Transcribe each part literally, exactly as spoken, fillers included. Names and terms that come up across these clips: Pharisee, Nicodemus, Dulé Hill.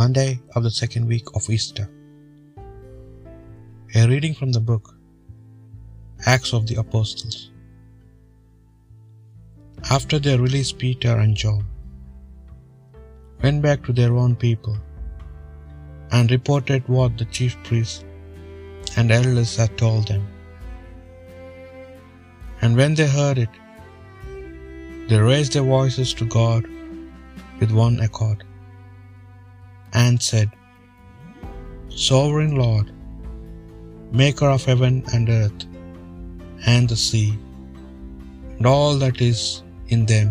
Monday of the second week of Easter. A reading from the book Acts of the Apostles. After they released Peter and John, went back to their own people and reported what the chief priests and elders had told them. And when they heard it, they raised their voices to God with one accord and said, Sovereign Lord, Maker of heaven and earth and the sea and all that is in them,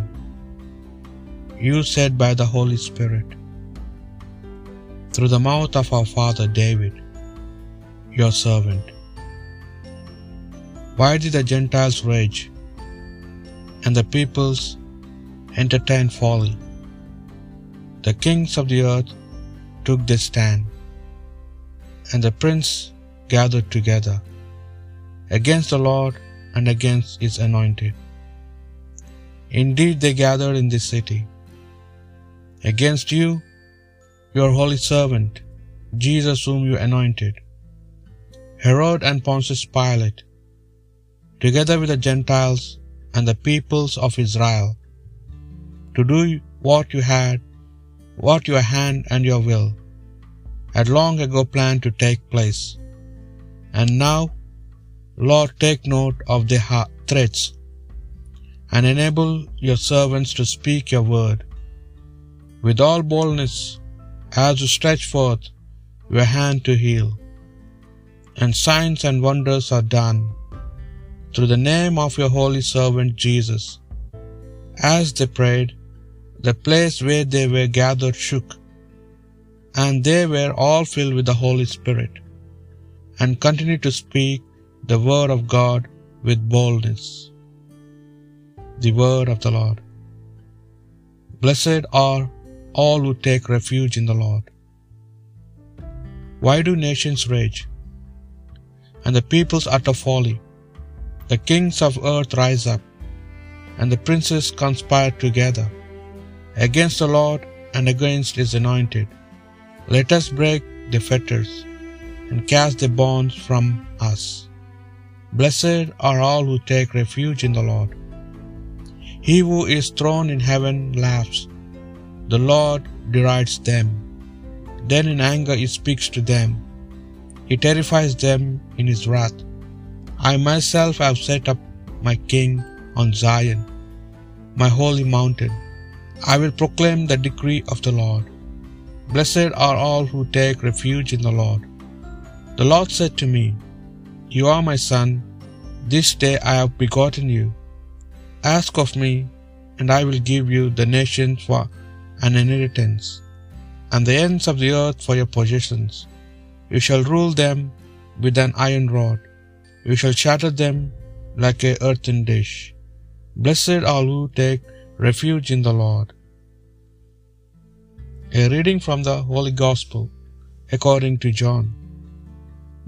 you said by the Holy Spirit, through the mouth of our father David, your servant, why did the Gentiles rage and the peoples entertain folly? The kings of the earth took their stand, and the prince gathered together against the Lord and against his anointed. Indeed, they gathered in this city against you, your holy servant, Jesus, whom you anointed. Herod and Pontius Pilate, together with the Gentiles and the peoples of Israel, to do what you had, what your hand and your will had long ago planned to take place. And now, Lord, take note of their threats and enable your servants to speak your word with all boldness, as you stretch forth your hand to heal. And signs and wonders are done through the name of your holy servant Jesus. As they prayed, the place where they were gathered shook, and they were all filled with the Holy Spirit, and continued to speak the word of God with boldness. The word of the Lord. Blessed are all who take refuge in the Lord. Why do nations rage and the peoples utter folly? The kings of earth rise up, and the princes conspire together against the Lord and against his anointed. Let us break the fetters and cast the bonds from us. Blessed are all who take refuge in the Lord. He who is thrown in heaven laughs. The Lord derides them. Then in anger he speaks to them. He terrifies them in his wrath. I myself have set up my king on Zion, my holy mountain. I will proclaim the decree of the Lord. Blessed are all who take refuge in the Lord. The Lord said to me, You are my son. This day I have begotten you. Ask of me, and I will give you the nations for an inheritance, and the ends of the earth for your possessions. You shall rule them with an iron rod. You shall shatter them like an earthen dish. Blessed are all who take refuge in the Lord. A reading from the Holy Gospel according to John.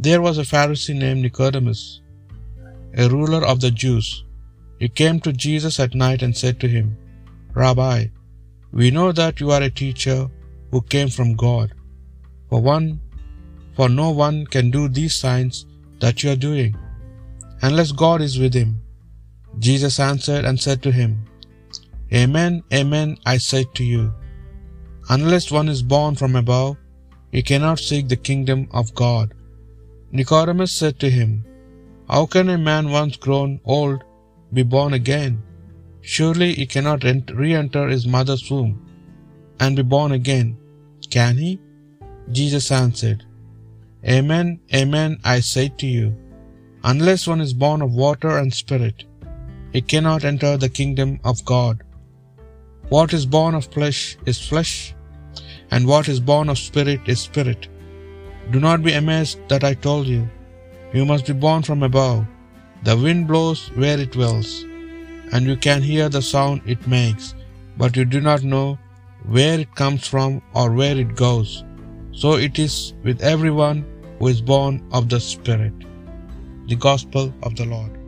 There was a Pharisee named Nicodemus, a ruler of the Jews. He came to Jesus at night and said to him, Rabbi, we know that you are a teacher who came from God, for one, for no one can do these signs that you are doing, unless God is with him. Jesus answered and said to him, Amen, amen, I say to you, unless one is born from above, he cannot see the kingdom of God. Nicodemus said to him, How can a man once grown old be born again? Surely he cannot re-enter his mother's womb and be born again, can he? Jesus answered, Amen, amen, I say to you, unless one is born of water and spirit, he cannot enter the kingdom of God. What is born of flesh is flesh, and what is born of spirit is spirit. Do not be amazed that I told you, you must be born from above. The wind blows where it wills, and you can hear the sound it makes, but you do not know where it comes from or where it goes. So it is with everyone who is born of the Spirit. The Gospel of the Lord.